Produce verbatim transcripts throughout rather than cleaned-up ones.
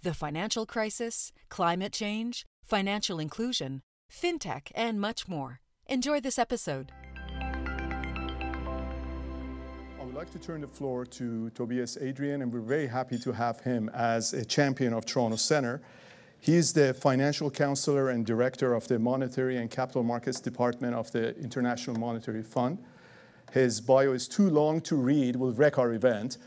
the financial crisis, climate change, financial inclusion, fintech, and much more. Enjoy this episode. I'd like to turn the floor to Tobias Adrian, and we're very happy to have him as a champion of Toronto Centre. He is the financial counselor and director of the Monetary and Capital Markets Department of the International Monetary Fund. His bio is too long to read, will wreck our event,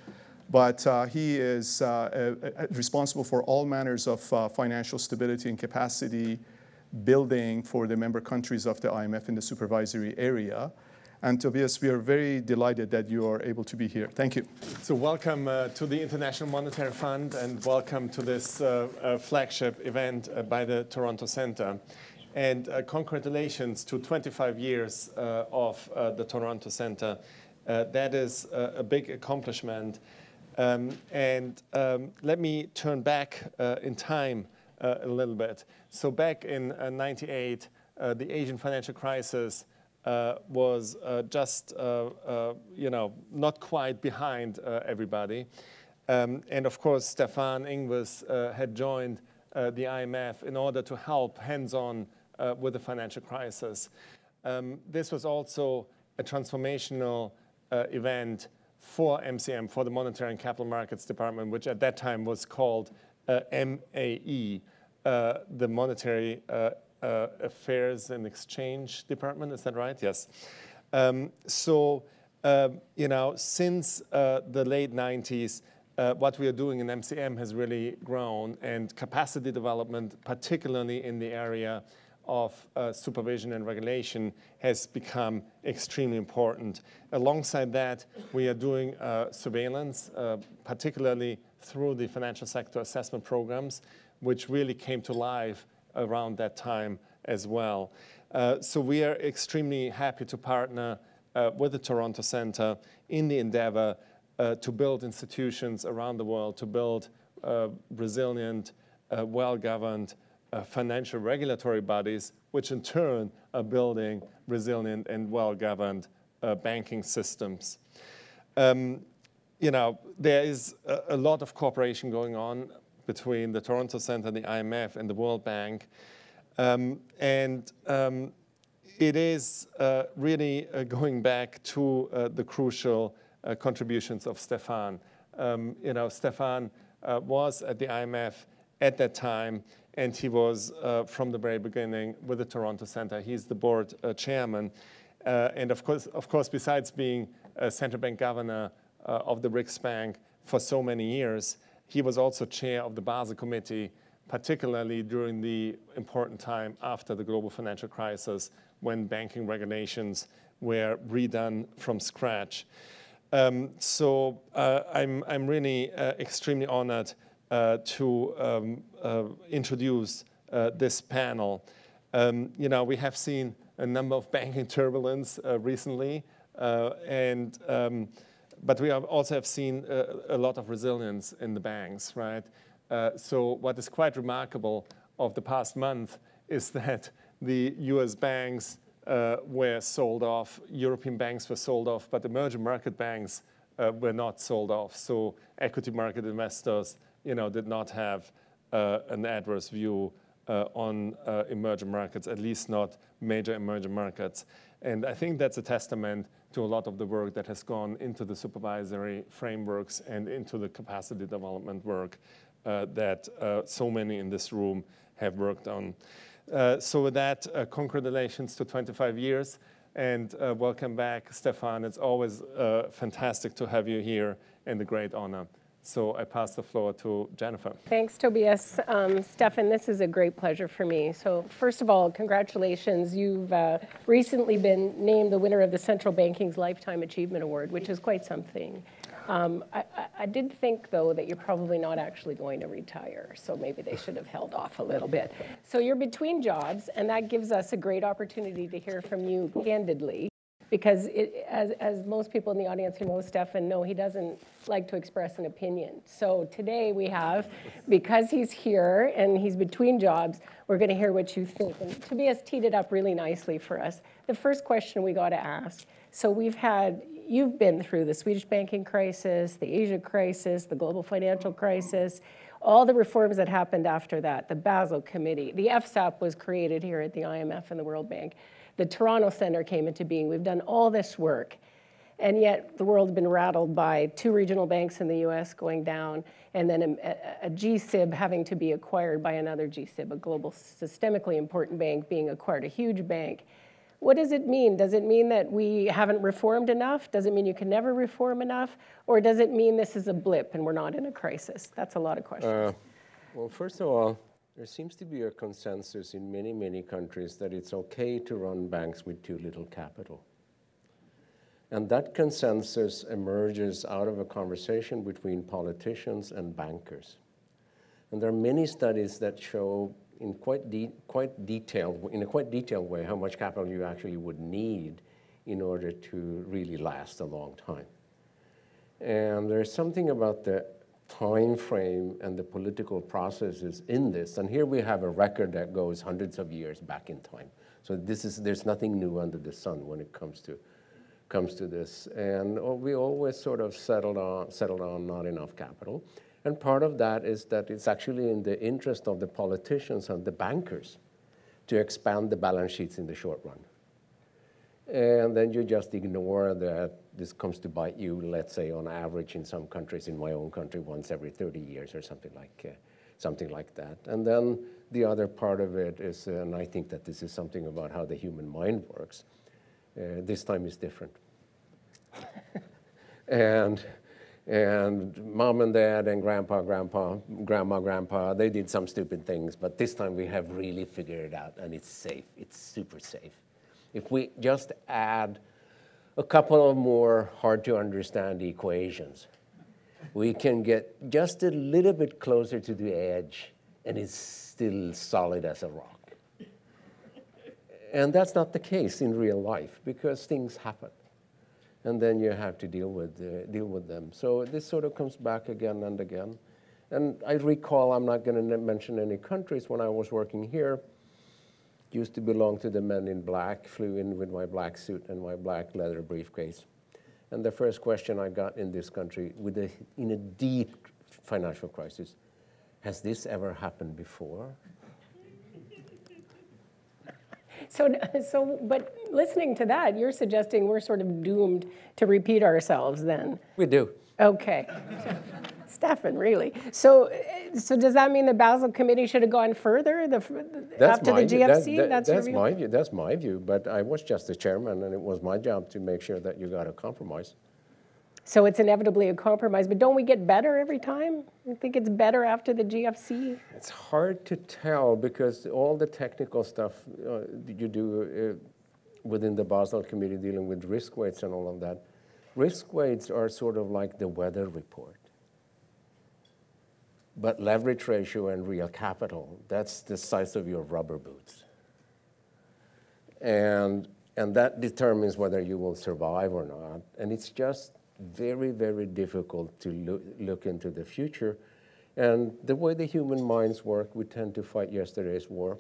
but uh, he is uh, uh, responsible for all manners of uh, financial stability and capacity building for the member countries of the I M F in the supervisory area. And Tobias, we are very delighted that you are able to be here. Thank you. So welcome uh, to the International Monetary Fund, and welcome to this uh, uh, flagship event uh, by the Toronto Centre. And uh, congratulations to twenty-five years uh, of uh, the Toronto Centre. Uh, that is uh, a big accomplishment. Um, and um, let me turn back uh, in time uh, a little bit. So back in ninety-eight, uh, the Asian financial crisis Uh, was uh, just, uh, uh, you know, not quite behind uh, everybody. Um, and of course, Stefan Ingves uh, had joined uh, the I M F in order to help hands-on uh, with the financial crisis. Um, this was also a transformational uh, event for M C M, for the Monetary and Capital Markets Department, which at that time was called uh, M A E, uh, the Monetary uh, Uh, Affairs and Exchange Department, is that right? Yes. Um, so, uh, you know, since uh, the late nineties, uh, what we are doing in M C M has really grown, and capacity development, particularly in the area of uh, supervision and regulation, has become extremely important. Alongside that, we are doing uh, surveillance, uh, particularly through the financial sector assessment programs, which really came to life around that time as well. Uh, so we are extremely happy to partner uh, with the Toronto Centre in the endeavor uh, to build institutions around the world, to build uh, resilient, uh, well-governed uh, financial regulatory bodies, which in turn are building resilient and well-governed uh, banking systems. Um, you know, there is a, a lot of cooperation going on between the Toronto Centre, the I M F, and the World Bank. Um, and um, it is uh, really uh, going back to uh, the crucial uh, contributions of Stefan. Um, you know, Stefan uh, was at the I M F at that time, and he was uh, from the very beginning with the Toronto Centre. He's the board uh, chairman. Uh, and of course, of course, besides being a central bank governor uh, of the Riksbank for so many years, he was also chair of the Basel Committee, particularly during the important time after the global financial crisis, when banking regulations were redone from scratch. Um, so uh, I'm I'm really uh, extremely honored uh, to um, uh, introduce uh, this panel. Um, you know, we have seen a number of banking turbulence uh, recently, uh, and. Um, But we have also have seen a, a lot of resilience in the banks, right? Uh, so what is quite remarkable of the past month is that the U S banks uh, were sold off, European banks were sold off, but emerging market banks uh, were not sold off. So equity market investors, you know, did not have uh, an adverse view uh, on uh, emerging markets, at least not major emerging markets. And I think that's a testament to a lot of the work that has gone into the supervisory frameworks and into the capacity development work uh, that uh, so many in this room have worked on. Uh, so with that, uh, congratulations to twenty-five years, and uh, welcome back, Stefan. It's always uh, fantastic to have you here, and a great honor. So I pass the floor to Jennifer. Thanks, Tobias. Um, Stefan, this is a great pleasure for me. So first of all, congratulations. You've uh, recently been named the winner of the Central Banking's Lifetime Achievement Award, which is quite something. Um, I, I did think, though, that you're probably not actually going to retire, so maybe they should have held off a little bit. So you're between jobs, and that gives us a great opportunity to hear from you candidly, because it, as, as most people in the audience who know Stefan know, he doesn't like to express an opinion. So today we have, because he's here and he's between jobs, we're going to hear what you think. And Tobias teed it up really nicely for us. The first question we got to ask, so we've had, you've been through the Swedish banking crisis, the Asia crisis, the global financial crisis, all the reforms that happened after that, the Basel Committee, the F SAP was created here at the I M F and the World Bank. The Toronto Centre came into being. We've done all this work, and yet the world's been rattled by two regional banks in the U S going down, and then a, a G SIB having to be acquired by another G SIB, a global systemically important bank being acquired, a huge bank. What does it mean? Does it mean that we haven't reformed enough? Does it mean you can never reform enough? Or does it mean this is a blip and we're not in a crisis? That's a lot of questions. Uh, well, first of all, there seems to be a consensus in many, many countries that it's okay to run banks with too little capital. And that consensus emerges out of a conversation between politicians and bankers. And there are many studies that show in quite, de quite detailed, in a quite detailed way how much capital you actually would need in order to really last a long time. And there's something about the time frame and the political processes in this. And here we have a record that goes hundreds of years back in time. So this is, there's nothing new under the sun when it comes to, comes to this. And we always sort of settled on, settled on not enough capital. And part of that is that it's actually in the interest of the politicians and the bankers to expand the balance sheets in the short run. And then you just ignore that this comes to bite you, let's say, on average in some countries, in my own country, once every thirty years or something like, uh, something like that. And then the other part of it is, uh, and I think that this is something about how the human mind works, uh, this time is different. and, and mom and dad and grandpa, grandpa, grandma, grandpa, they did some stupid things, but this time we have really figured it out and it's safe, it's super safe. If we just add a couple of more hard-to-understand equations, we can get just a little bit closer to the edge, and it's still solid as a rock. And that's not the case in real life, because things happen. And then you have to deal with, uh, deal with them. So this sort of comes back again and again. And I recall, I'm not going to mention any countries, when I was working here, used to belong to the men in black, flew in with my black suit and my black leather briefcase. And the first question I got in this country, with a, in a deep financial crisis, has this ever happened before? So, so, but listening to that, you're suggesting we're sort of doomed to repeat ourselves then. We do. Okay. Stefan, really. So, so does that mean the Basel Committee should have gone further the, after the G F C? That, that, that's that's my view. That's my view. But I was just the chairman, and it was my job to make sure that you got a compromise. So it's inevitably a compromise. But don't we get better every time? You think it's better after the G F C? It's hard to tell because all the technical stuff uh, you do uh, within the Basel Committee, dealing with risk weights and all of that. Risk weights are sort of like the weather report. But leverage ratio and real capital, that's the size of your rubber boots. And, and that determines whether you will survive or not. And it's just very, very difficult to lo- look into the future. And the way the human minds work, we tend to fight yesterday's war.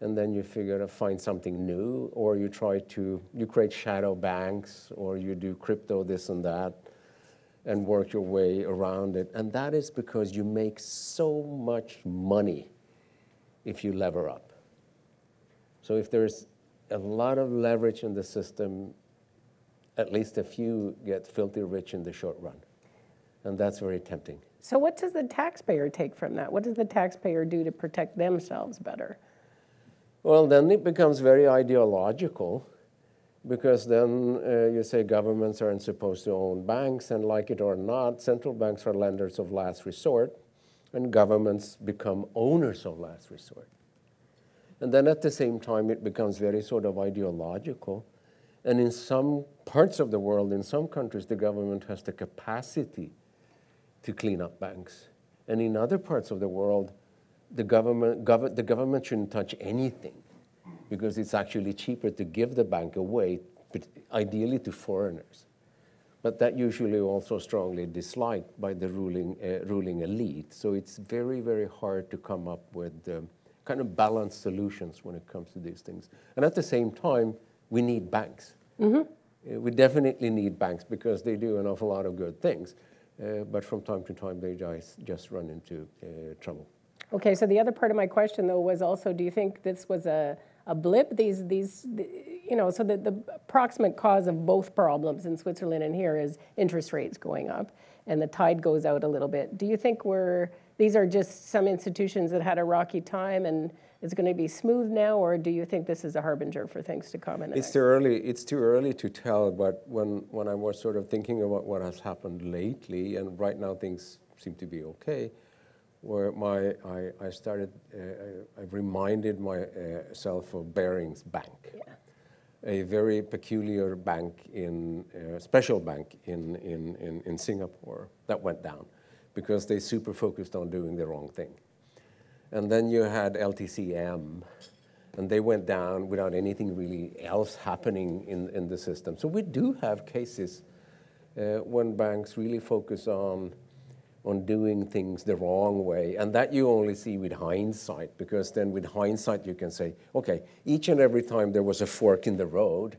And then you figure to find something new, or you try to, you create shadow banks, or you do crypto this and that, and work your way around it. And that is because you make so much money if you lever up. So if there's a lot of leverage in the system, at least a few get filthy rich in the short run. And that's very tempting. So what does the taxpayer take from that? What does the taxpayer do to protect themselves better? Well, then it becomes very ideological. Because then uh, you say governments aren't supposed to own banks, and like it or not, central banks are lenders of last resort, and governments become owners of last resort. And then at the same time, it becomes very sort of ideological. And in some parts of the world, in some countries, the government has the capacity to clean up banks. And in other parts of the world, the government, gov the government shouldn't touch anything because it's actually cheaper to give the bank away, but ideally to foreigners. But that usually also strongly disliked by the ruling, uh, ruling elite. So it's very, very hard to come up with um, kind of balanced solutions when it comes to these things. And at the same time, we need banks. Mm-hmm. We definitely need banks because they do an awful lot of good things. Uh, but from time to time, they just, just run into uh, trouble. Okay, so the other part of my question, though, was also, do you think this was a, a blip? These, these, the, you know, so the, the proximate cause of both problems in Switzerland and here is interest rates going up, and the tide goes out a little bit. Do you think we're, these are just some institutions that had a rocky time and it's going to be smooth now, or do you think this is a harbinger for things to come in? It's too early. It's too early to tell. But when when I was sort of thinking about what has happened lately, and right now things seem to be okay, where my I, I started, uh, I, I reminded myself of Barings Bank, yeah. a very peculiar bank in uh, special bank in, in in in Singapore that went down because they super focused on doing the wrong thing. And then you had L T C M, and they went down without anything really else happening in, in the system. So we do have cases uh, when banks really focus on, on doing things the wrong way, and that you only see with hindsight, because then with hindsight you can say, okay, each and every time there was a fork in the road,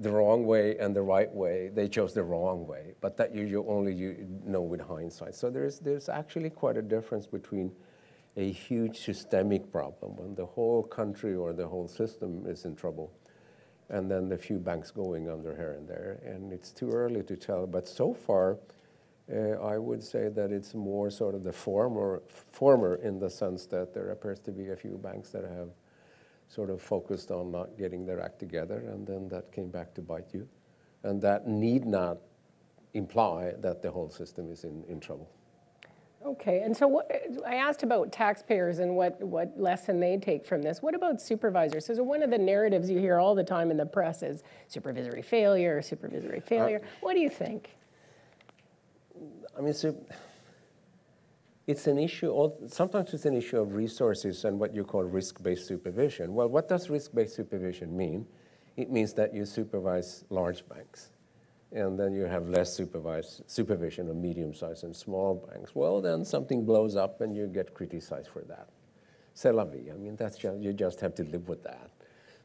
the wrong way and the right way, they chose the wrong way, but that you, you only you know with hindsight. So there's, there's actually quite a difference between a huge systemic problem when the whole country or the whole system is in trouble, and then the few banks going under here and there. And it's too early to tell, but so far, uh, I would say that it's more sort of the former, former in the sense that there appears to be a few banks that have sort of focused on not getting their act together, and then that came back to bite you. And that need not imply that the whole system is in, in trouble. Okay, and so what, I asked about taxpayers and what, what lesson they take from this. What about supervisors? So one of the narratives you hear all the time in the press is supervisory failure, supervisory failure. Uh, what do you think? I mean, so it's an issue, sometimes it's an issue of resources and what you call risk-based supervision. Well, what does risk-based supervision mean? It means that you supervise large banks, and then you have less supervision of medium-sized and small banks. Well, then something blows up and you get criticized for that. C'est la vie. I mean, that's just, you just have to live with that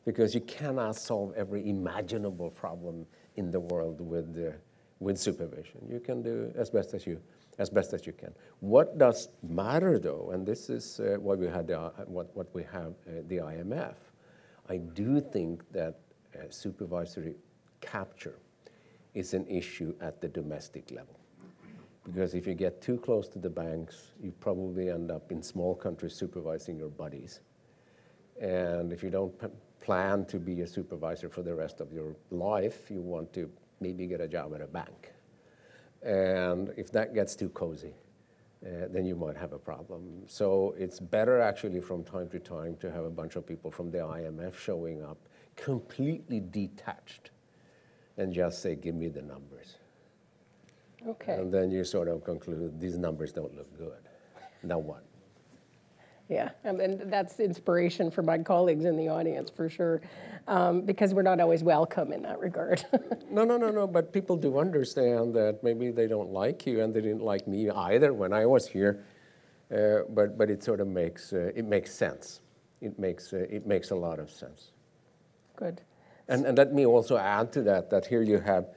because you cannot solve every imaginable problem in the world with, uh, with supervision. You can do as best as you, as best as you can. What does matter, though, and this is uh, what we had, the, what, what we have uh, the I M F, I do think that uh, supervisory capture is an issue at the domestic level. Because if you get too close to the banks, you probably end up in small countries supervising your buddies. And if you don't plan to be a supervisor for the rest of your life, you want to maybe get a job at a bank. And if that gets too cozy, uh, then you might have a problem. So it's better actually from time to time to have a bunch of people from the I M F showing up completely detached and just say, give me the numbers. Okay. And then you sort of conclude, these numbers don't look good. Now what? Yeah, and that's inspiration for my colleagues in the audience, for sure, um, because we're not always welcome in that regard. no, no, no, no, but people do understand that maybe they don't like you, and they didn't like me either when I was here, uh, but, but it sort of makes, uh, it makes sense. It makes, uh, it makes a lot of sense. Good. And, and let me also add to that, that here you have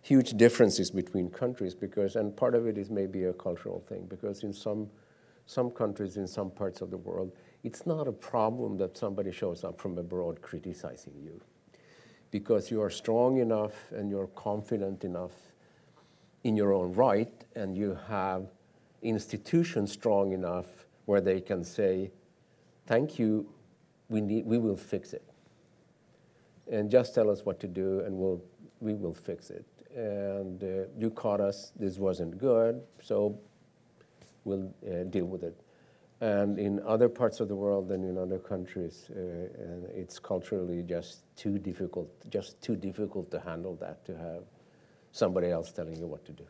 huge differences between countries because, and part of it is maybe a cultural thing, because in some, some countries, in some parts of the world, it's not a problem that somebody shows up from abroad criticizing you because you are strong enough and you're confident enough in your own right and you have institutions strong enough where they can say, thank you, we, need, we will fix it. And just tell us what to do, and we'll, we will fix it. And uh, you caught us, this wasn't good, so we'll uh, deal with it. And in other parts of the world and in other countries, uh, and it's culturally just too difficult, just too difficult to handle that, to have somebody else telling you what to do.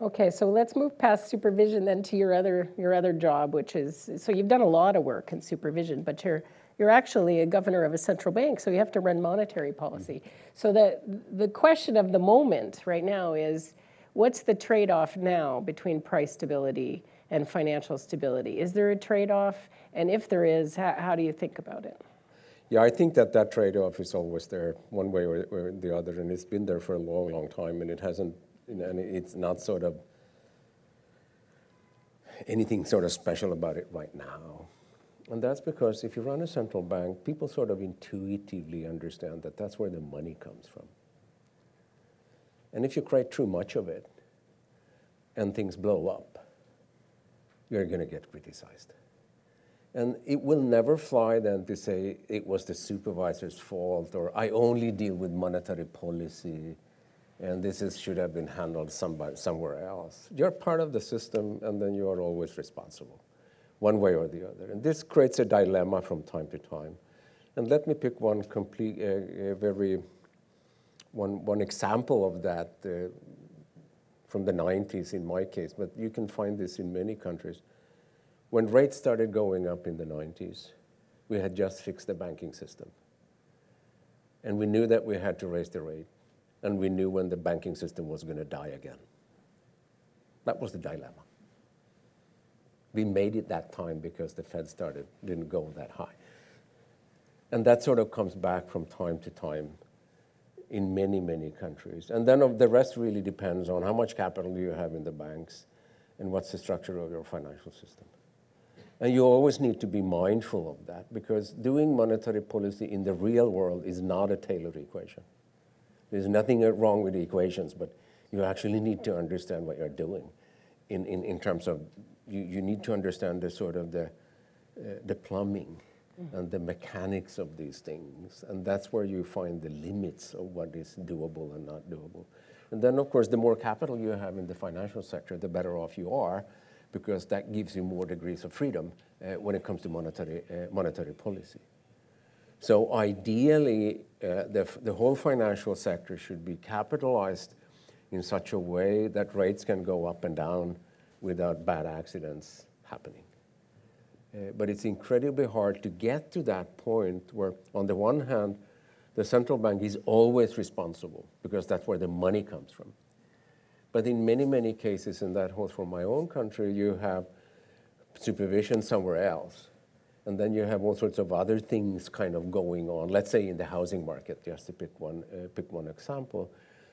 Okay, so let's move past supervision then to your other your other job, which is, so you've done a lot of work in supervision, but you're you're actually a governor of a central bank, so you have to run monetary policy. Mm-hmm. So the the question of the moment right now is, what's the trade-off now between price stability and financial stability? Is there a trade-off? And if there is, how, how do you think about it? Yeah, I think that that trade-off is always there, one way or, or the other, and it's been there for a long, long time, and it hasn't, you know, and it's not sort of anything sort of special about it right now. And that's because if you run a central bank, people sort of intuitively understand that that's where the money comes from. And if you create too much of it and things blow up, you're going to get criticized. And it will never fly then to say it was the supervisor's fault, or I only deal with monetary policy and this is, should have been handled somebody, somewhere else. You're part of the system, and then you are always responsible, one way or the other. And this creates a dilemma from time to time. And let me pick one complete, uh, very, One, one example of that uh, from the nineties in my case, but you can find this in many countries. When rates started going up in the nineties, we had just fixed the banking system. And we knew that we had to raise the rate, and we knew when the banking system was going to die again. That was the dilemma. We made it that time because the Fed started, didn't go that high. And that sort of comes back from time to time in many, many countries. And then of the rest really depends on how much capital you have in the banks and what's the structure of your financial system. And you always need to be mindful of that, because doing monetary policy in the real world is not a Taylor equation. There's nothing wrong with the equations, but you actually need to understand what you're doing in, in, in terms of, you, you need to understand the sort of the, uh, the plumbing and the mechanics of these things. And that's where you find the limits of what is doable and not doable. And then, of course, the more capital you have in the financial sector, the better off you are, because that gives you more degrees of freedom uh, when it comes to monetary, uh, monetary policy. So ideally, uh, the, the whole financial sector should be capitalized in such a way that rates can go up and down without bad accidents happening. Uh, but it's incredibly hard to get to that point where, on the one hand, the central bank is always responsible, because that's where the money comes from. But in many, many cases, and that holds for my own country, you have supervision somewhere else. And then you have all sorts of other things kind of going on, let's say in the housing market, just to pick one, uh, pick one example.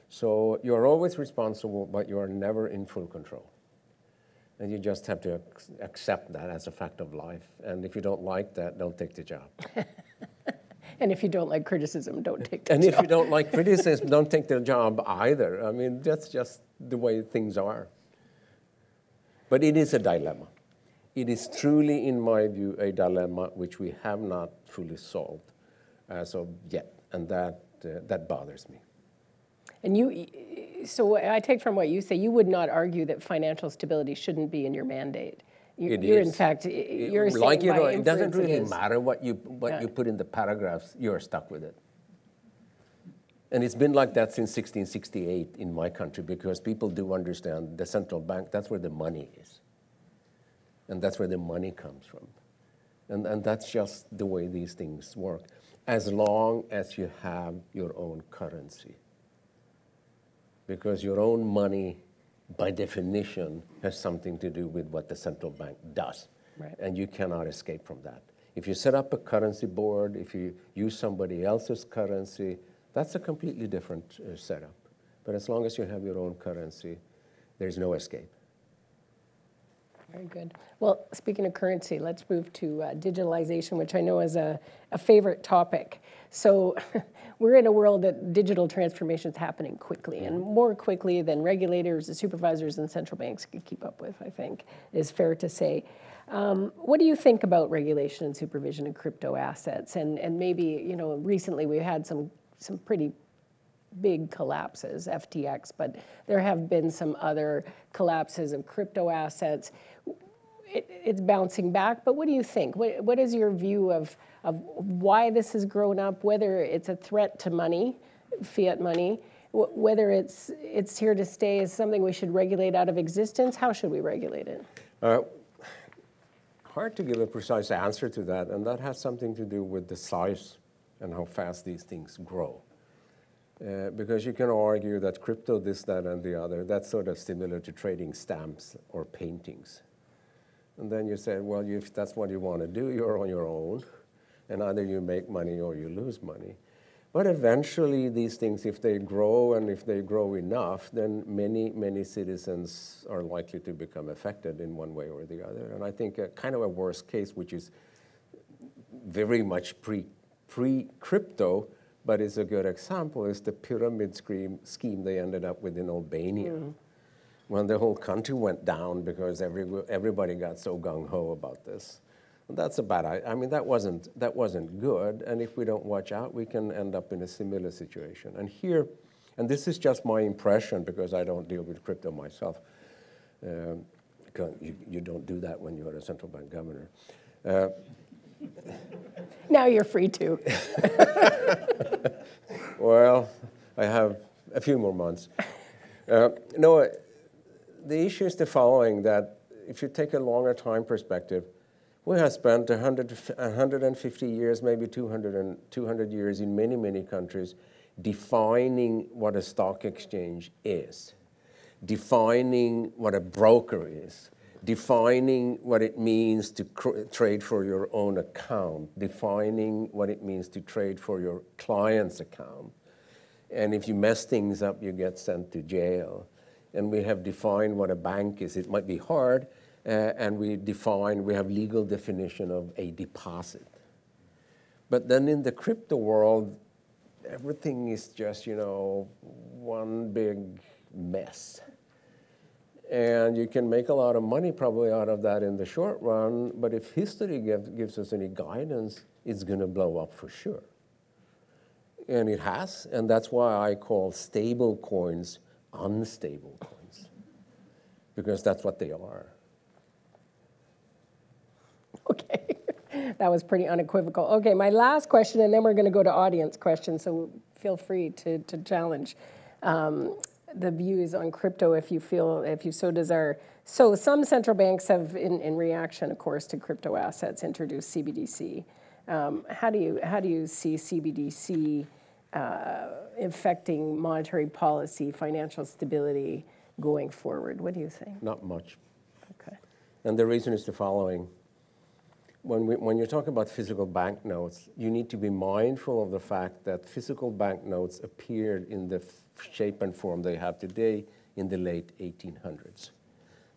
So you're always responsible, but you are never in full control. And you just have to accept that as a fact of life. And if you don't like that, don't take the job. And if you don't like criticism, don't take the and job. And if you don't like criticism, don't take the job either. I mean, that's just the way things are. But it is a dilemma. It is truly, in my view, a dilemma which we have not fully solved as of yet. And that, uh, that bothers me. And you, so I take from what you say, you would not argue that financial stability shouldn't be in your mandate. You, it you're is. In fact, you're it, saying like, you know, it doesn't really it matter what you what yeah. you put in the paragraphs. You're stuck with it. And it's been like that since sixteen sixty-eight in my country, because people do understand the central bank. That's where the money is. And that's where the money comes from. And and that's just the way these things work. As long as you have your own currency. Because your own money, by definition, has something to do with what the central bank does. Right. And you cannot escape from that. If you set up a currency board, if you use somebody else's currency, that's a completely different uh, setup. But as long as you have your own currency, there's no escape. Very good. Well, speaking of currency, let's move to uh, digitalization, which I know is a, a favorite topic. So we're in a world that digital transformation is happening quickly, and more quickly than regulators, the supervisors, and central banks could keep up with, I think, is fair to say. Um, what do you think about regulation and supervision in crypto assets? And, and maybe, you know, recently we had some, some pretty big collapses, F T X, but there have been some other collapses of crypto assets. It, it's bouncing back, but what do you think? What, what is your view of, of why this has grown up, whether it's a threat to money, fiat money, wh- whether it's it's here to stay, is something we should regulate out of existence? How should we regulate it? Uh, hard to give a precise answer to that, and that has something to do with the size and how fast these things grow. Uh, because you can argue that crypto, this, that, and the other, that's sort of similar to trading stamps or paintings. And then you say, well, if that's what you want to do, you're on your own, and either you make money or you lose money. But eventually, these things, if they grow, and if they grow enough, then many, many citizens are likely to become affected in one way or the other. And I think a, kind of a worst case, which is very much pre, pre-crypto, but it's a good example, is the pyramid scheme, scheme they ended up with in Albania, mm. when the whole country went down because every, everybody got so gung-ho about this. And that's a bad idea. I mean, that wasn't, that wasn't good, and if we don't watch out, we can end up in a similar situation. And here, and this is just my impression because I don't deal with crypto myself. Um, you, you don't do that when you're a central bank governor. Uh, Now you're free to. Well, I have a few more months. Uh, no, the issue is the following, that if you take a longer time perspective, we have spent one hundred, one hundred fifty years, maybe two hundred, and two hundred years in many, many countries defining what a stock exchange is, defining what a broker is, defining what it means to cr- trade for your own account, defining what it means to trade for your client's account. And if you mess things up, you get sent to jail. And we have defined what a bank is. It might be hard, uh, and we define, we have legal definition of a deposit. But then in the crypto world, everything is just, you know, one big mess. And you can make a lot of money probably out of that in the short run, but if history give, gives us any guidance, it's going to blow up for sure. And it has, and that's why I call stable coins unstable coins, because that's what they are. Okay, that was pretty unequivocal. Okay, my last question, and then we're going to go to audience questions, so feel free to, to challenge. Um, the views on crypto if you feel, if you so desire. So some central banks have, in, in reaction, of course, to crypto assets, introduced C B D C. Um, how do you how do you see C B D C uh, affecting monetary policy, financial stability going forward? What do you think? Not much. Okay. And the reason is the following. When, we, when you talk about physical banknotes, you need to be mindful of the fact that physical banknotes appeared in the f- shape and form they have today in the late eighteen hundreds.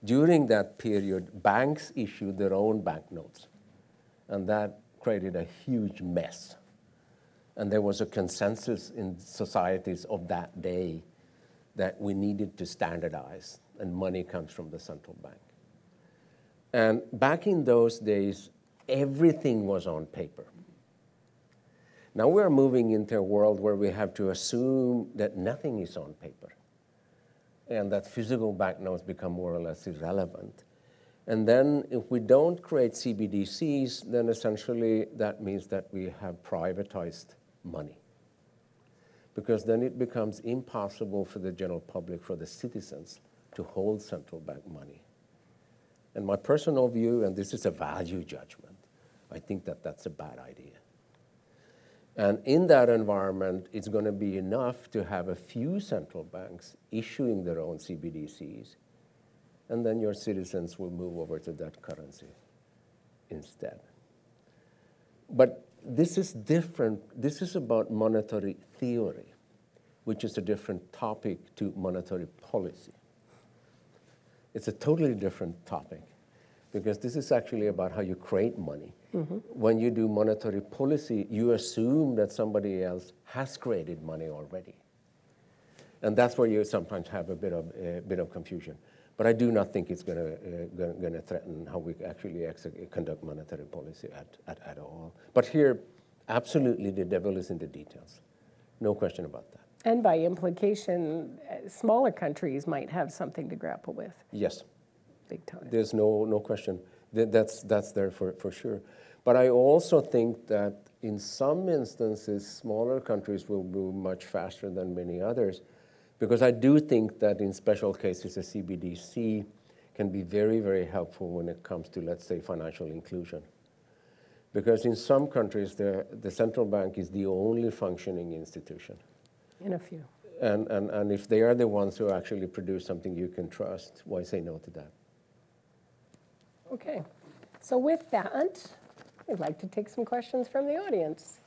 During that period, banks issued their own banknotes, and that created a huge mess. And there was a consensus in societies of that day that we needed to standardize, and money comes from the central bank. And back in those days, everything was on paper. Now we're moving into a world where we have to assume that nothing is on paper and that physical banknotes become more or less irrelevant. And then if we don't create C B D Cs, then essentially that means that we have privatized money, because then it becomes impossible for the general public, for the citizens, to hold central bank money. And my personal view, and this is a value judgment, I think that that's a bad idea. And in that environment, it's going to be enough to have a few central banks issuing their own C B D Cs, and then your citizens will move over to that currency instead. But this is different. This is about monetary theory, which is a different topic to monetary policy. It's a totally different topic, because this is actually about how you create money. Mm-hmm. When you do monetary policy, you assume that somebody else has created money already. And that's where you sometimes have a bit of, uh, bit of confusion. But I do not think it's going to uh, going to threaten how we actually ex- conduct monetary policy at, at, at all. But here, absolutely the devil is in the details. No question about that. And by implication, smaller countries might have something to grapple with. Yes. Big time. There's no no question. that's, that's there for, for sure. But I also think that in some instances, smaller countries will move much faster than many others, because I do think that in special cases, a C B D C can be very, very helpful when it comes to, let's say, financial inclusion. Because in some countries, the, the central bank is the only functioning institution. In a few. And, and, and if they are the ones who actually produce something you can trust, why say no to that? Okay. So with that, I'd like to take some questions from the audience.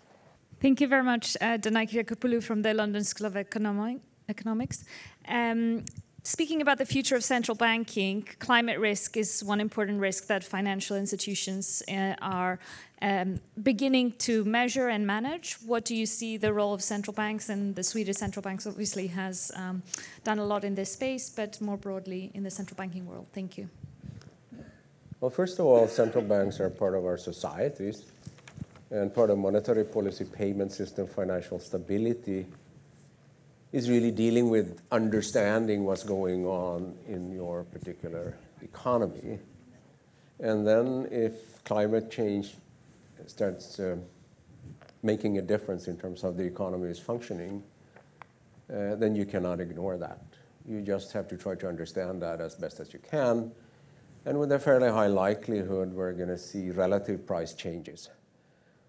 Thank you very much, uh, Danaki Yakopoulou from the London School of Economic, Economics. Um, Speaking about the future of central banking, climate risk is one important risk that financial institutions uh, are um, beginning to measure and manage. What do you see the role of central banks? And the Swedish central banks obviously has um, done a lot in this space, but more broadly in the central banking world. Thank you. Well, first of all, central banks are part of our societies and part of monetary policy, payment system, financial stability. Is really dealing with understanding what's going on in your particular economy. And then if climate change starts uh, making a difference in terms of the economy is functioning, uh, then you cannot ignore that. You just have to try to understand that as best as you can. And with a fairly high likelihood, we're gonna see relative price changes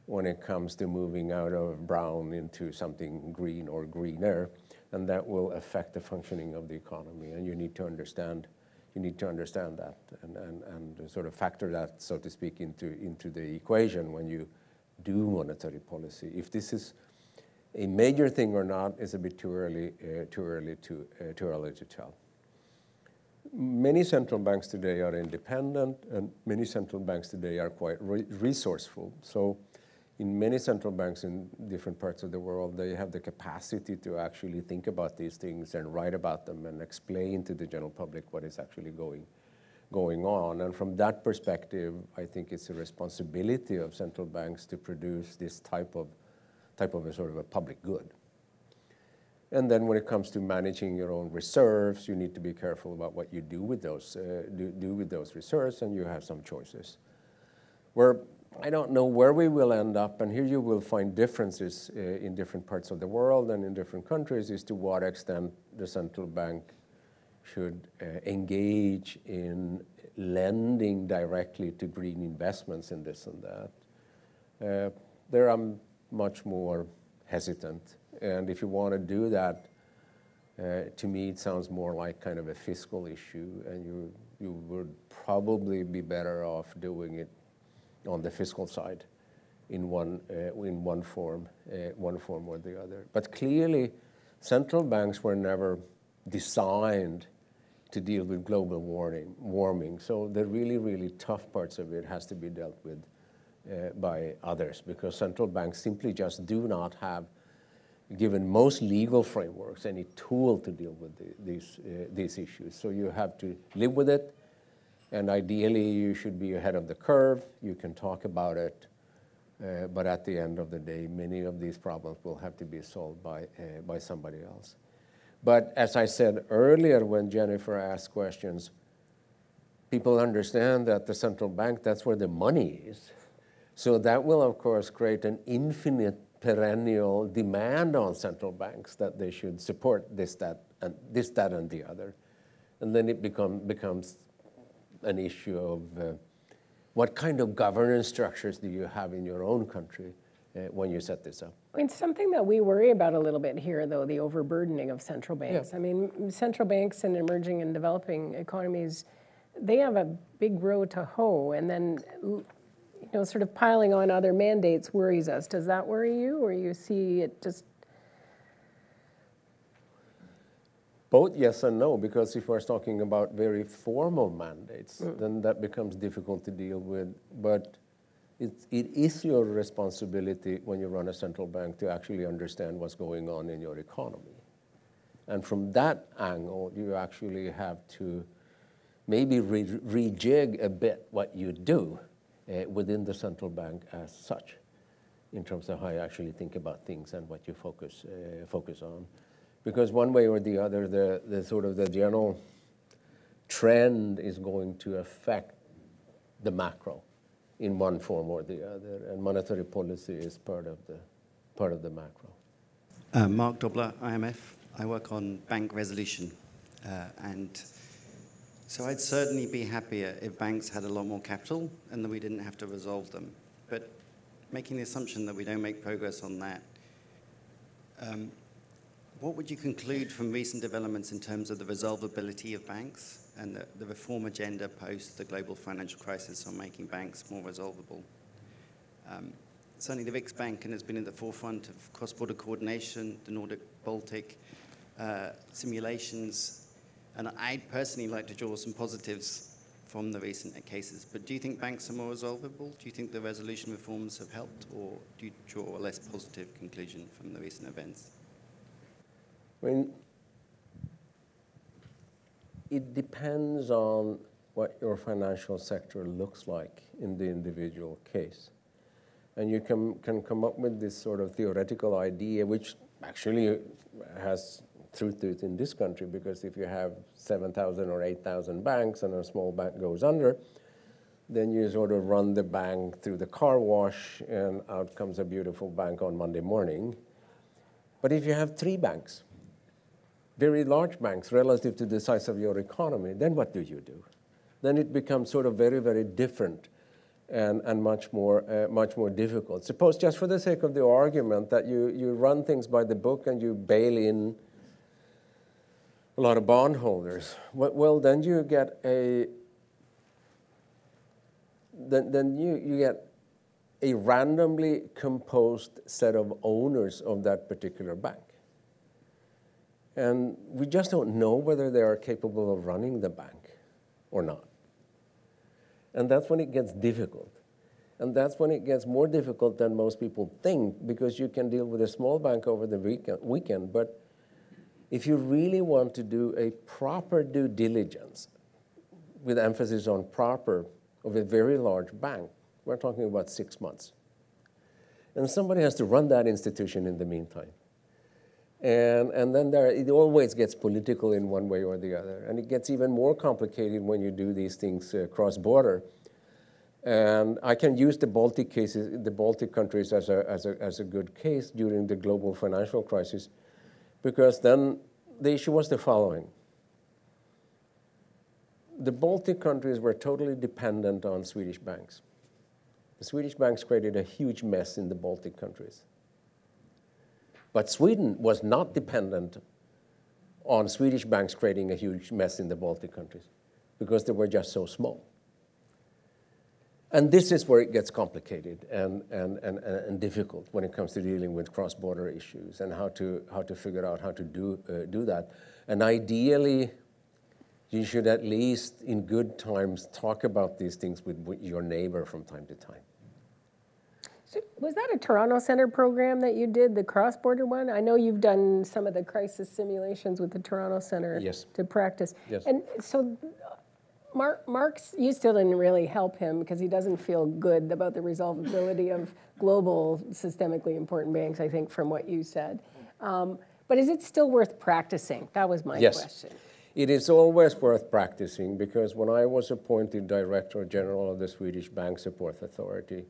when it comes to moving out of brown into something green or greener. And that will affect the functioning of the economy, and you need to understand, you need to understand that, and, and, and sort of factor that, so to speak, into into the equation when you do monetary policy. If this is a major thing or not is a bit too early, uh, too early to uh, too early to tell. Many central banks today are independent, and many central banks today are quite re- resourceful. So. In many central banks in different parts of the world, they have the capacity to actually think about these things and write about them and explain to the general public what is actually going, going on. And from that perspective, I think it's a responsibility of central banks to produce this type of, type of a sort of a public good. And then when it comes to managing your own reserves, you need to be careful about what you do with those, uh, do, do with those reserves, and you have some choices. Where I don't know where we will end up, and here you will find differences uh, in different parts of the world and in different countries as to what extent the central bank should uh, engage in lending directly to green investments in this and that. Uh, there I'm much more hesitant, and if you want to do that, uh, to me it sounds more like kind of a fiscal issue, and you, you would probably be better off doing it on the fiscal side, in one uh, in one form, uh, one form or the other. But clearly, central banks were never designed to deal with global warming. Warming, so the really really tough parts of it has to be dealt with uh, by others, because central banks simply just do not have, given most legal frameworks, any tool to deal with the, these uh, these issues. So you have to live with it. And ideally, you should be ahead of the curve. You can talk about it. Uh, but at the end of the day, many of these problems will have to be solved by, uh, by somebody else. But as I said earlier, when Jennifer asked questions, people understand that the central bank, that's where the money is. So that will, of course, create an infinite perennial demand on central banks that they should support this, that, and this, that, and the other. And then it become, becomes an issue of uh, what kind of governance structures do you have in your own country uh, when you set this up? I mean, something that we worry about a little bit here, though, the overburdening of central banks. Yeah. I mean, central banks in emerging and developing economies, they have a big row to hoe, and then, you know, sort of piling on other mandates worries us. Does that worry you, or you see it just? Both yes and no, because if we're talking about very formal mandates, mm. then that becomes difficult to deal with. But it, it is your responsibility when you run a central bank to actually understand what's going on in your economy. And from that angle, you actually have to maybe re- rejig a bit what you do uh, within the central bank as such, in terms of how you actually think about things and what you focus uh, focus on. Because one way or the other, the, the sort of the general trend is going to affect the macro in one form or the other, and monetary policy is part of the, part of the macro. Uh, Mark Dobler, I M F. I work on bank resolution, uh, and so I'd certainly be happier if banks had a lot more capital and that we didn't have to resolve them. But making the assumption that we don't make progress on that, um, what would you conclude from recent developments in terms of the resolvability of banks and the, the reform agenda post the global financial crisis on making banks more resolvable? Um, certainly the Riksbank has been at the forefront of cross-border coordination, the Nordic-Baltic uh, simulations, and I'd personally like to draw some positives from the recent cases. But do you think banks are more resolvable? Do you think the resolution reforms have helped, or do you draw a less positive conclusion from the recent events? I mean, it depends on what your financial sector looks like in the individual case. And you can, can come up with this sort of theoretical idea, which actually has truth to it in this country, because if you have seven thousand or eight thousand banks and a small bank goes under, then you sort of run the bank through the car wash and out comes a beautiful bank on Monday morning. But if you have three banks, very large banks relative to the size of your economy, then what do you do? Then it becomes sort of very, very different and, and much more, uh, much more difficult. Suppose just for the sake of the argument that you, you run things by the book and you bail in a lot of bondholders. Well, then you get a, then, then you, you get a randomly composed set of owners of that particular bank. And we just don't know whether they are capable of running the bank or not. And that's when it gets difficult. And that's when it gets more difficult than most people think, because you can deal with a small bank over the weekend, weekend but if you really want to do a proper due diligence, with emphasis on proper, of a very large bank, we're talking about six months. And somebody has to run that institution in the meantime. And, and then there, it always gets political in one way or the other. And it gets even more complicated when you do these things uh, cross-border. And I can use the Baltic cases, the Baltic countries as a, as, a, as a good case during the global financial crisis, because then the issue was the following. The Baltic countries were totally dependent on Swedish banks. The Swedish banks created a huge mess in the Baltic countries. But Sweden was not dependent on Swedish banks creating a huge mess in the Baltic countries, because they were just so small. And this is where it gets complicated and, and, and, and difficult when it comes to dealing with cross-border issues and how to, how to figure out how to do, uh, do that. And ideally, you should at least in good times talk about these things with, with your neighbor from time to time. So was that a Toronto Centre program that you did, the cross-border one? I know you've done some of the crisis simulations with the Toronto Centre yes. to practice. Yes. And so Mark, Mark's, you still didn't really help him because he doesn't feel good about the resolvability of global systemically important banks, I think, from what you said. Um, but is it still worth practicing? That was my yes. question. It is always worth practicing, because when I was appointed Director General of the Swedish Bank Support Authority,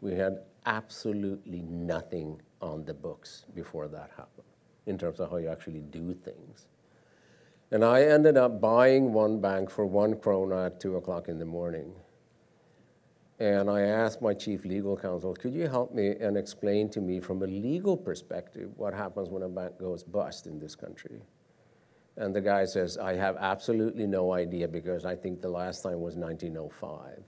we had absolutely nothing on the books before that happened in terms of how you actually do things. And I ended up buying one bank for one krona at two o'clock in the morning. And I asked my chief legal counsel, could you help me and explain to me from a legal perspective what happens when a bank goes bust in this country? And the guy says, I have absolutely no idea, because I think the last time was nineteen oh five.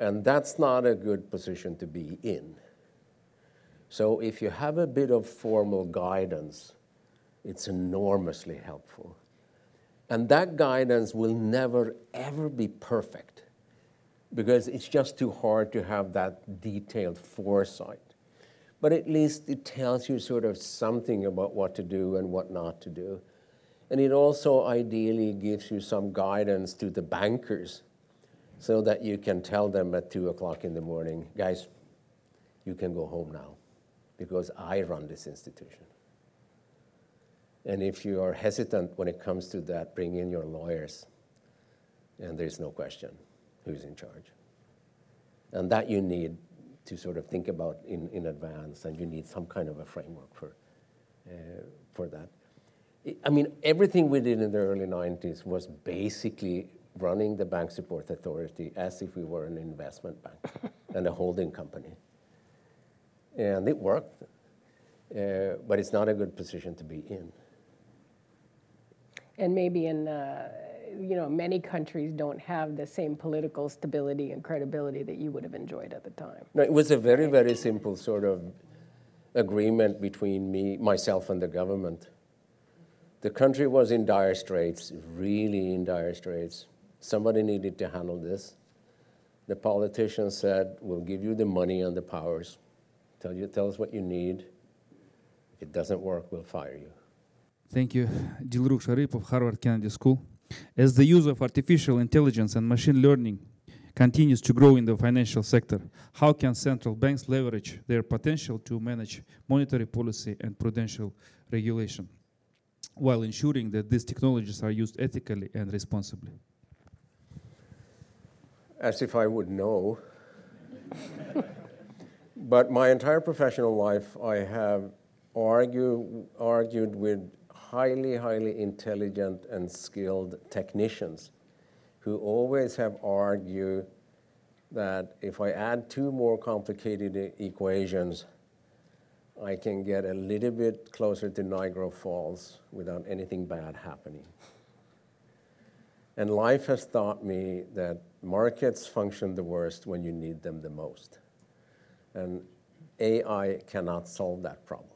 And that's not a good position to be in. So if you have a bit of formal guidance, it's enormously helpful. And that guidance will never, ever be perfect, because it's just too hard to have that detailed foresight. But at least it tells you sort of something about what to do and what not to do. And it also ideally gives you some guidance to the bankers, so that you can tell them at two o'clock in the morning, guys, you can go home now, because I run this institution. And if you are hesitant when it comes to that, bring in your lawyers, and there's no question who's in charge. And that you need to sort of think about in, in advance, and you need some kind of a framework for, uh, for that. It, I mean, everything we did in the early nineties was basically running the Bank Support Authority as if we were an investment bank and a holding company. And it worked, uh, but it's not a good position to be in. And maybe in, uh, you know, many countries don't have the same political stability and credibility that you would have enjoyed at the time. No, it was a very, very simple sort of agreement between me, myself and the government. The country was in dire straits, really in dire straits. Somebody needed to handle this. The politicians said, we'll give you the money and the powers. Tell you, tell us what you need. If it doesn't work, we'll fire you. Thank you. Dilruk Sharipov, Harvard Kennedy School. As the use of artificial intelligence and machine learning continues to grow in the financial sector, how can central banks leverage their potential to manage monetary policy and prudential regulation while ensuring that these technologies are used ethically and responsibly? As if I would know. But my entire professional life, I have argue, argued with highly, highly intelligent and skilled technicians who always have argued that if I add two more complicated equations, I can get a little bit closer to Niagara Falls without anything bad happening. And life has taught me that markets function the worst when you need them the most. And A I cannot solve that problem.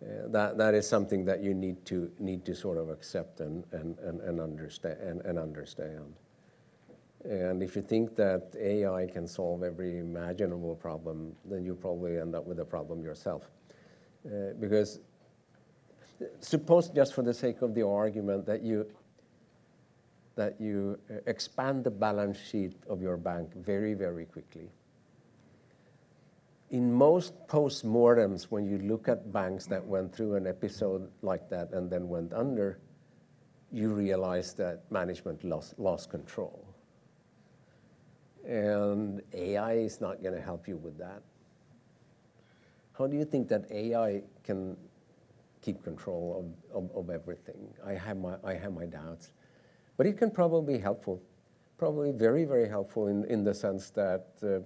Uh, that, that is something that you need to, need to sort of accept and, and, and, and, understand, and, and understand. And if you think that A I can solve every imaginable problem, then you probably end up with a problem yourself. Uh, because suppose, just for the sake of the argument, that you, that you expand the balance sheet of your bank very, very quickly. In most postmortems, when you look at banks that went through an episode like that and then went under, you realize that management lost, lost control. And A I is not going to help you with that. How do you think that A I can keep control of, of, of everything? I have, my, I have my doubts. But it can probably be helpful, probably very, very helpful in, in the sense that uh,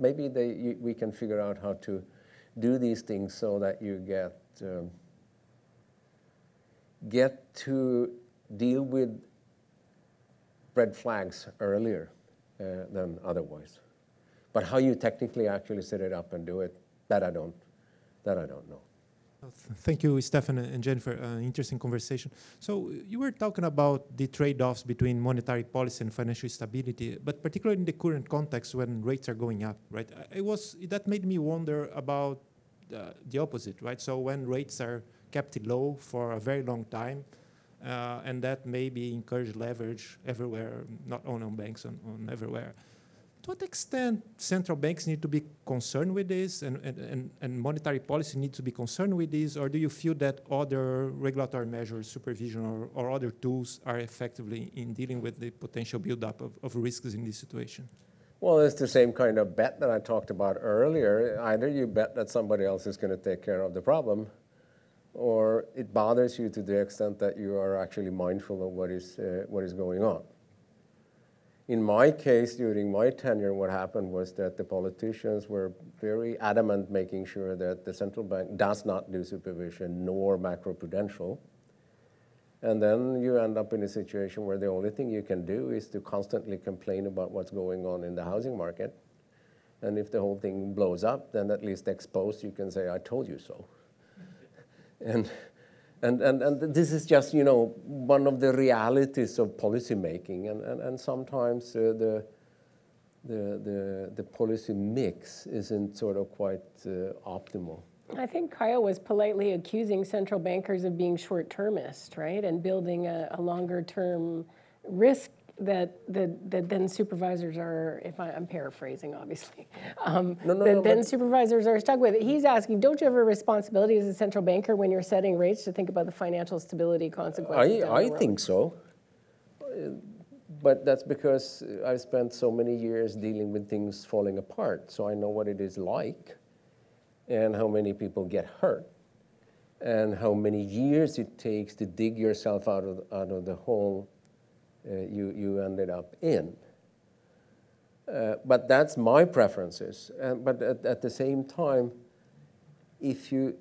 maybe they, you, we can figure out how to do these things so that you get, um, get to deal with red flags earlier uh, than otherwise. But how you technically actually set it up and do it, that I don't, that I don't know. Thank you, Stefan and Jennifer. An interesting conversation. So you were talking about the trade-offs between monetary policy and financial stability, but particularly in the current context when rates are going up, right? It was, that made me wonder about uh, the opposite, right? So when rates are kept low for a very long time, uh, and that maybe encourage leverage everywhere, not only on banks, on, on everywhere. To what extent central banks need to be concerned with this and, and, and monetary policy needs to be concerned with this, or do you feel that other regulatory measures, supervision, or, or other tools are effectively in dealing with the potential buildup of, of risks in this situation? Well, it's the same kind of bet that I talked about earlier. Either you bet that somebody else is going to take care of the problem, or it bothers you to the extent that you are actually mindful of what is, uh, what is going on. In my case, during my tenure, what happened was that the politicians were very adamant making sure that the central bank does not do supervision nor macroprudential. And then you end up in a situation where the only thing you can do is to constantly complain about what's going on in the housing market. And if the whole thing blows up, then at least exposed, you can say, I told you so. and, And, and, and this is just, you know, one of the realities of policymaking. And, and, and sometimes uh, the, the, the, the policy mix isn't sort of quite uh, optimal. I think Kyle was politely accusing central bankers of being short-termist, right, and building a, a longer-term risk that, that, that then supervisors are, if I, I'm paraphrasing, obviously, um, no, no, that no, then supervisors are stuck with. He's asking, don't you have a responsibility as a central banker when you're setting rates to think about the financial stability consequences? I, I think so. but that's because I spent so many years dealing with things falling apart, so I know what it is like and how many people get hurt and how many years it takes to dig yourself out of, out of the hole uh, you, you ended up in. Uh, but that's my preferences. And, but at, at the same time, if you,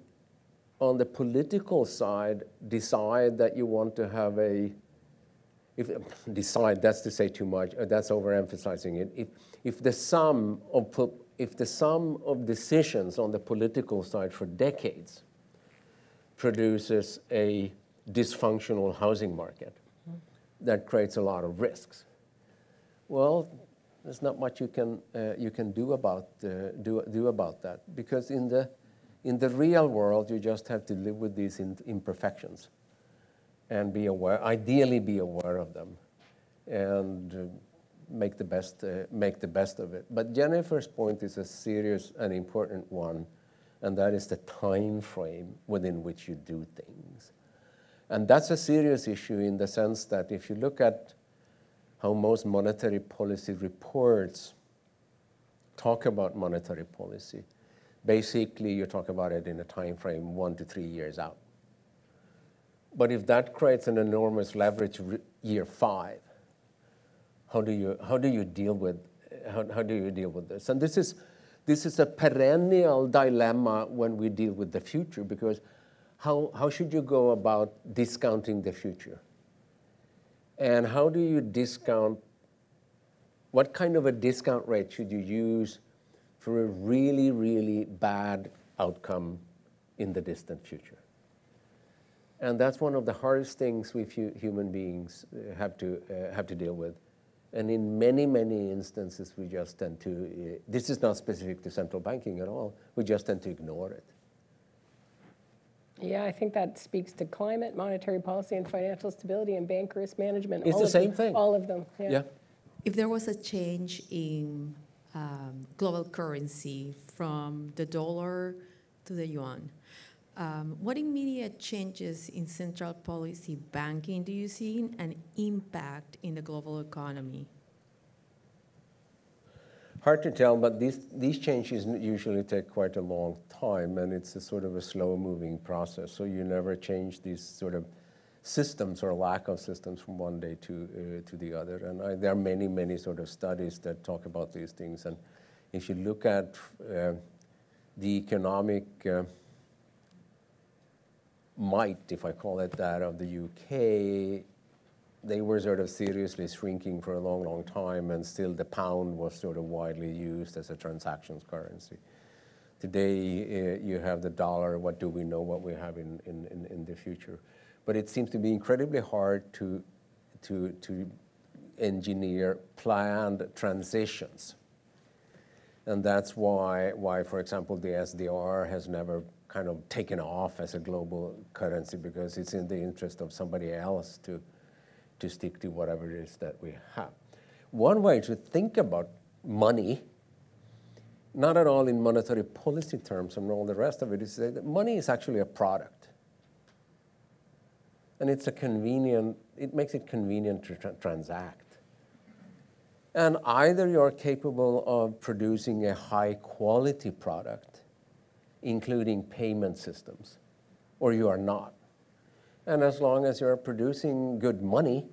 on the political side, decide that you want to have a, if decide, that's to say too much, that's overemphasizing it. If, if, the sum of, if the sum of decisions on the political side for decades produces a dysfunctional housing market that creates a lot of risks, well, there's not much you can, uh, you can do, about, uh, do, do about that, because in the In the real world, you just have to live with these imperfections and be aware, ideally be aware of them and make the best, uh, make the best of it. But Jennifer's point is a serious and important one, and that is the time frame within which you do things. And that's a serious issue in the sense that if you look at how most monetary policy reports talk about monetary policy, basically, you talk about it in a time frame one to three years out. But if that creates an enormous leverage year five, how do you how do you deal with how, how do you deal with this? And this is this is a perennial dilemma when we deal with the future, because how how should you go about discounting the future? And how do you discount? What kind of a discount rate should you use for a really, really bad outcome in the distant future? And that's one of the hardest things we human beings have to, uh, have to deal with. And in many, many instances, we just tend to, uh, this is not specific to central banking at all, we just tend to ignore it. Yeah, I think that speaks to climate, monetary policy, and financial stability, and bank risk management. It's all the same them, thing. All of them, yeah. yeah. If there was a change in Um, global currency from the dollar to the yuan, Um, what immediate changes in central policy banking do you see and impact in the global economy? Hard to tell, but these, these changes usually take quite a long time, and it's a sort of a slow-moving process, so you never change these sort of systems or lack of systems from one day to uh, to the other. And I, there are many, many sort of studies that talk about these things. And if you look at uh, the economic uh, might, if I call it that, of the U K, they were sort of seriously shrinking for a long, long time, and still the pound was sort of widely used as a transactions currency. Today, uh, you have the dollar. What do we know what we have in, in, in, in the future? But it seems to be incredibly hard to, to, to engineer planned transitions. And that's why, why, for example, the S D R has never kind of taken off as a global currency, because it's in the interest of somebody else to, to stick to whatever it is that we have. One way to think about money, not at all in monetary policy terms and all the rest of it, is that money is actually a product. And it's a convenient, it makes it convenient to tra transact. And either you're capable of producing a high quality product, including payment systems, or you are not. And as long as you're producing good money,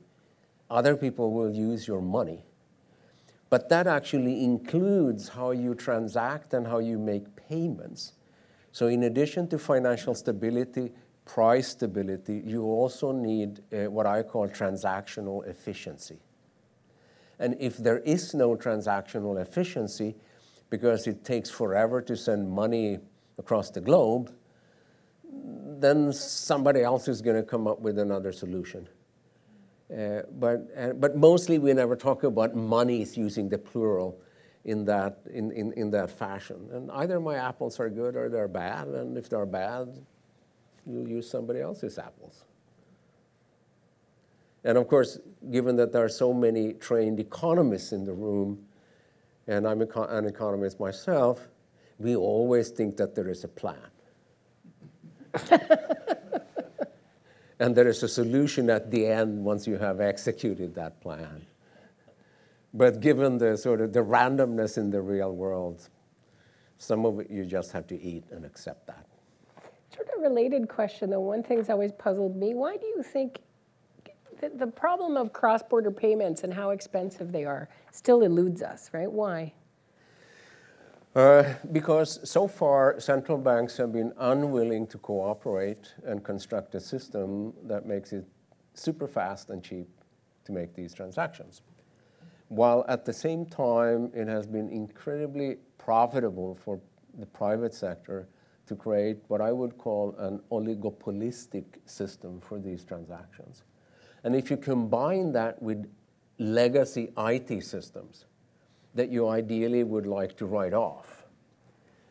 other people will use your money. But that actually includes how you transact and how you make payments. So in addition to financial stability, price stability, you also need uh, what I call transactional efficiency. And if there is no transactional efficiency, because it takes forever to send money across the globe, then somebody else is going to come up with another solution. Uh, but, uh, but mostly we never talk about monies using the plural in that, in, in, in that fashion. And either my apples are good or they're bad, and if they're bad, you'll use somebody else's apples. And of course, given that there are so many trained economists in the room, and I'm an economist myself, we always think that there is a plan. And there is a solution at the end once you have executed that plan. But given the sort of the randomness in the real world, some of it you just have to eat and accept that. Sort of related question, though. One thing's always puzzled me. Why do you think that the problem of cross-border payments and how expensive they are still eludes us, right? Why? Uh, because so far, central banks have been unwilling to cooperate and construct a system that makes it super fast and cheap to make these transactions, while at the same time, it has been incredibly profitable for the private sector to create what I would call an oligopolistic system for these transactions. And if you combine that with legacy I T systems that you ideally would like to write off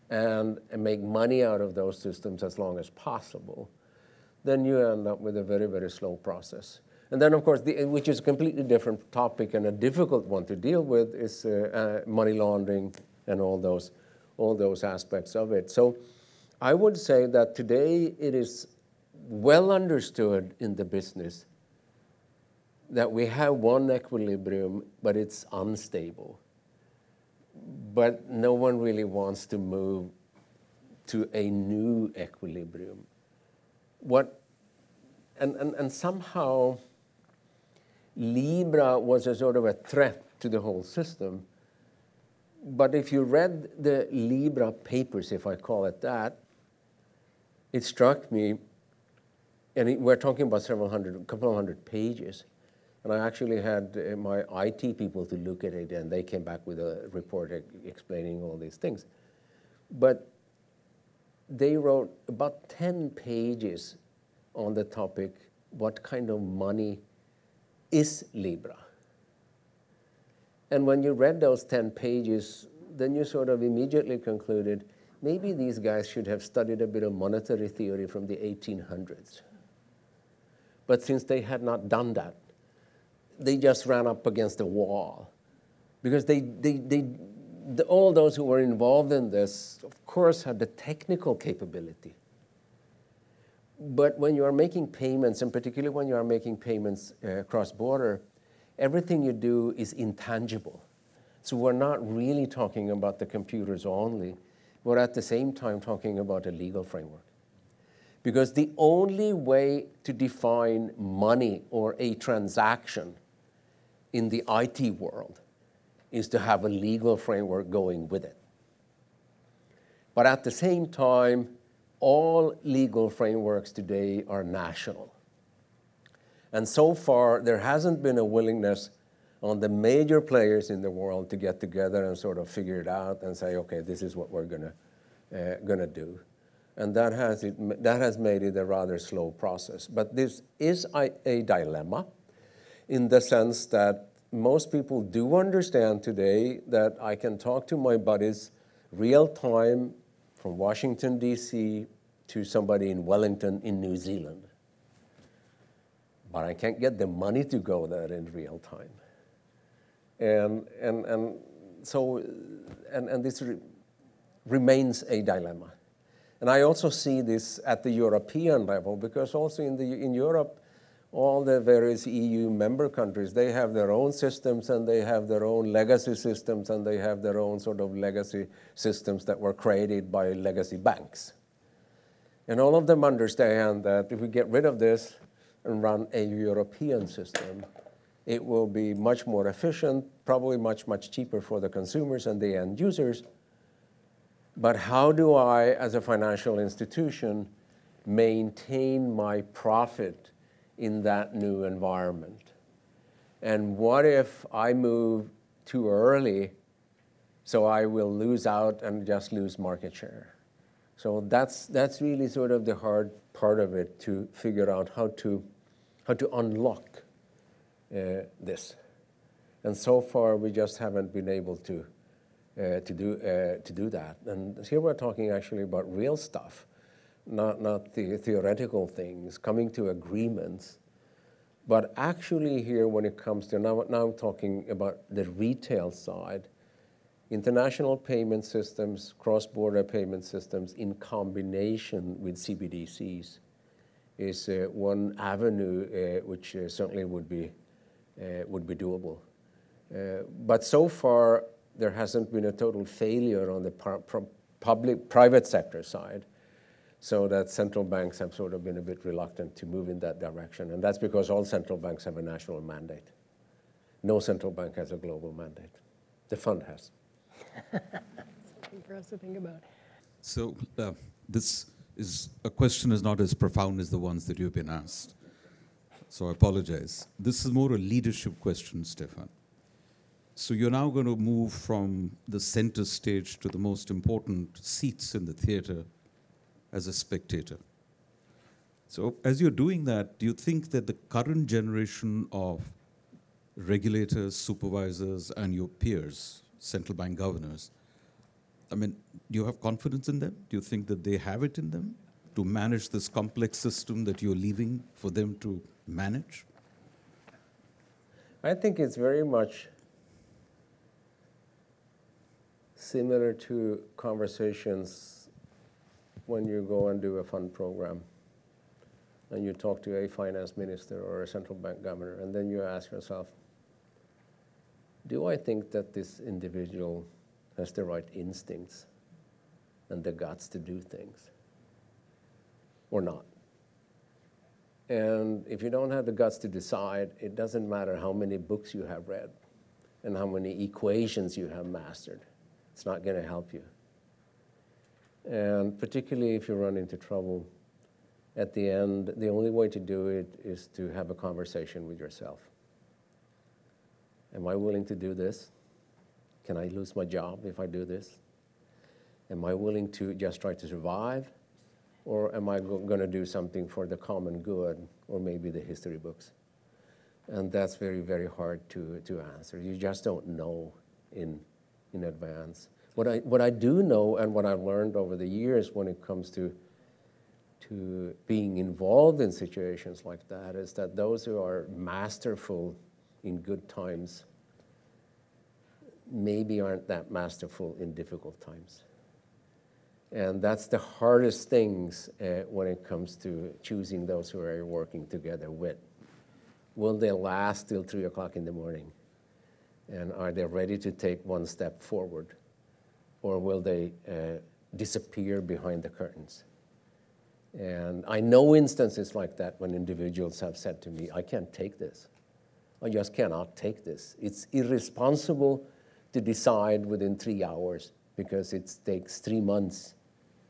and, and make money out of those systems as long as possible, then you end up with a very, very slow process. And then, of course, the, which is a completely different topic and a difficult one to deal with, is uh, uh, money laundering and all those, all those aspects of it. So I would say that today it is well understood in the business that we have one equilibrium, but it's unstable. But no one really wants to move to a new equilibrium. What, and, and, and somehow Libra was a sort of a threat to the whole system. But if you read the Libra papers, if I call it that, it struck me, and it, we're talking about several hundred, a couple of hundred pages. And I actually had my I T people to look at it, and they came back with a report explaining all these things. But they wrote about ten pages on the topic, what kind of money is Libra? And when you read those ten pages, then you sort of immediately concluded, maybe these guys should have studied a bit of monetary theory from the eighteen hundreds. But since they had not done that, they just ran up against the wall. Because they, they, they, the, all those who were involved in this, of course, had the technical capability. But when you are making payments, and particularly when you are making payments uh, cross-border, everything you do is intangible. So we're not really talking about the computers only. We're at the same time talking about a legal framework. Because the only way to define money or a transaction in the I T world is to have a legal framework going with it. But at the same time, all legal frameworks today are national. And so far, there hasn't been a willingness on the major players in the world to get together and sort of figure it out and say, okay, this is what we're gonna, uh, gonna do. And that has, it, that has made it a rather slow process. But this is a, a dilemma in the sense that most people do understand today that I can talk to my buddies real time from Washington, D C to somebody in Wellington in New Zealand. But I can't get the money to go there in real time. And, and, and so, and, and this re- remains a dilemma. And I also see this at the European level, because also in, the, in Europe, all the various E U member countries, they have their own systems, and they have their own legacy systems, and they have their own sort of legacy systems that were created by legacy banks. And all of them understand that if we get rid of this and run a European system, it will be much more efficient, probably much, much cheaper for the consumers and the end users. But how do I, as a financial institution, maintain my profit in that new environment? And what if I move too early, so I will lose out and just lose market share? So that's, that's really sort of the hard part of it, to figure out how to, how to unlock uh, this. And so far, we just haven't been able to Uh, to do uh, to do that, and here we're talking actually about real stuff, not not the theoretical things, coming to agreements, but actually here when it comes to now now I'm talking about the retail side, international payment systems, cross-border payment systems in combination with C B D Cs, is uh, one avenue uh, which uh, certainly would be uh, would be doable. Uh, but so far, there hasn't been a total failure on the public private sector side, so that central banks have sort of been a bit reluctant to move in that direction. And that's because all central banks have a national mandate. No central bank has a global mandate. The fund has. Something for us to think about. So uh, this is a question is not as profound as the ones that you've been asked. So I apologize. This is more a leadership question, Stefan. So you're now going to move from the center stage to the most important seats in the theater as a spectator. So as you're doing that, do you think that the current generation of regulators, supervisors, and your peers, central bank governors, I mean, do you have confidence in them? Do you think that they have it in them to manage this complex system that you're leaving for them to manage? I think it's very much similar to conversations when you go and do a fund program and you talk to a finance minister or a central bank governor, and then you ask yourself, do I think that this individual has the right instincts and the guts to do things or not? And if you don't have the guts to decide, it doesn't matter how many books you have read and how many equations you have mastered. It's not going to help you. And particularly if you run into trouble, at the end, the only way to do it is to have a conversation with yourself. Am I willing to do this? Can I lose my job if I do this? Am I willing to just try to survive? Or am I go- going to do something for the common good or maybe the history books? And that's very, very hard to, to answer. You just don't know in in advance. What I, what I do know and what I've learned over the years when it comes to, to being involved in situations like that is that those who are masterful in good times maybe aren't that masterful in difficult times. And that's the hardest things uh, when it comes to choosing those who are working together with. Will they last till three o'clock in the morning? And are they ready to take one step forward? Or will they uh, disappear behind the curtains? And I know instances like that when individuals have said to me, I can't take this. I just cannot take this. It's irresponsible to decide within three hours because it takes three months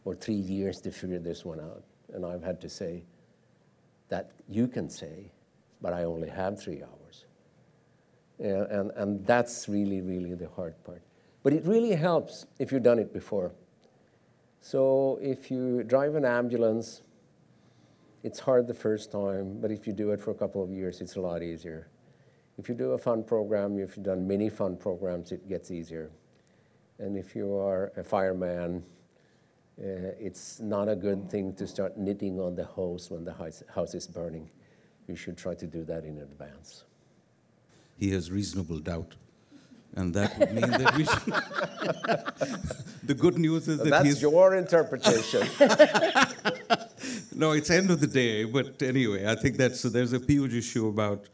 or three years to figure this one out. And I've had to say that you can say, but I only have three hours. Yeah, and, and that's really, really the hard part. But it really helps if you've done it before. So if you drive an ambulance, it's hard the first time, but if you do it for a couple of years, it's a lot easier. If you do a fund program, if you've done many fund programs, it gets easier. And if you are a fireman, uh, it's not a good thing to start knitting on the hose when the house, house is burning. You should try to do that in advance. He has reasonable doubt, and that would mean that we should... The good news is so that that's he's... your interpretation. No, it's end of the day, but anyway, I think that's... So there's a huge issue about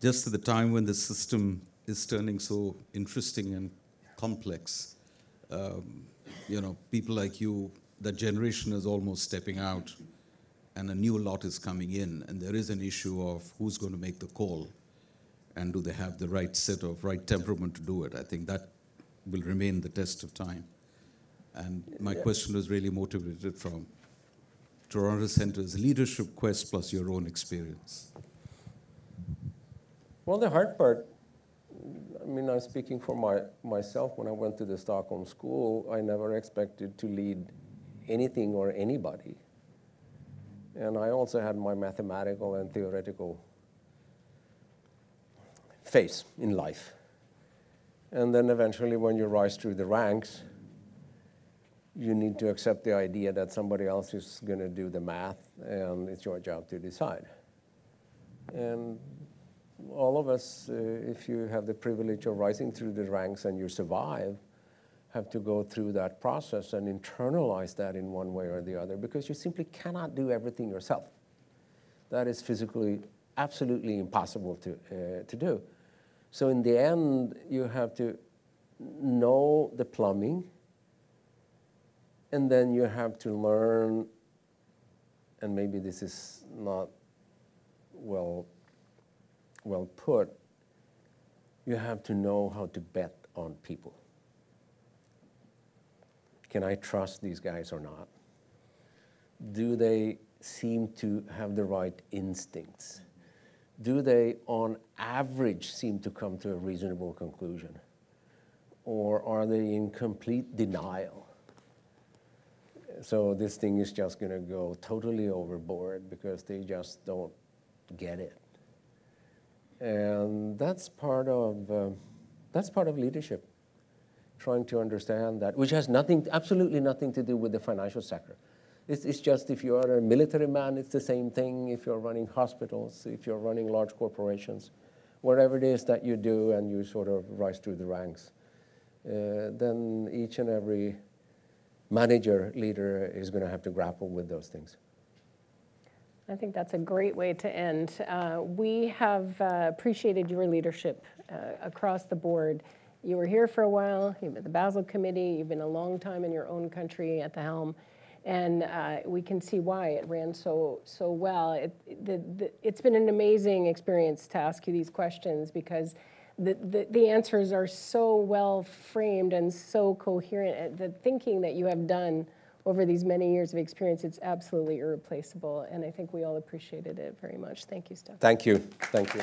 just the time when the system is turning so interesting and complex. Um, you know, people like you, the generation is almost stepping out, and a new lot is coming in, and there is an issue of who's going to make the call. And do they have the right set of, right temperament to do it? I think that will remain the test of time. And my yeah. question was really motivated from Toronto Centre's leadership quest plus your own experience. Well, the hard part, I mean, I'm speaking for my, myself. When I went to the Stockholm School, I never expected to lead anything or anybody. And I also had my mathematical and theoretical face in life. And then eventually when you rise through the ranks, you need to accept the idea that somebody else is going to do the math and it's your job to decide. And all of us, uh, if you have the privilege of rising through the ranks and you survive, have to go through that process and internalize that in one way or the other because you simply cannot do everything yourself. That is physically absolutely impossible to, uh, to do. So in the end, you have to know the plumbing, and then you have to learn, and maybe this is not well, well put, you have to know how to bet on people. Can I trust these guys or not? Do they seem to have the right instincts? Do they, on average, seem to come to a reasonable conclusion? Or are they in complete denial? So this thing is just going to go totally overboard because they just don't get it. And that's part of, uh, that's part of leadership, trying to understand that, which has nothing, absolutely nothing to do with the financial sector. It's, it's just if you are a military man, it's the same thing. If you're running hospitals, if you're running large corporations, whatever it is that you do and you sort of rise through the ranks, uh, then each and every manager, leader is going to have to grapple with those things. I think that's a great way to end. Uh, we have uh, appreciated your leadership uh, across the board. You were here for a while, you've been at the Basel Committee, you've been a long time in your own country at the helm, and uh, we can see why it ran so so well. It, the, the, it's been an amazing experience to ask you these questions because the, the, the answers are so well framed and so coherent. The thinking that you have done over these many years of experience, it's absolutely irreplaceable, and I think we all appreciated it very much. Thank you, Stefan. Thank you. Thank you.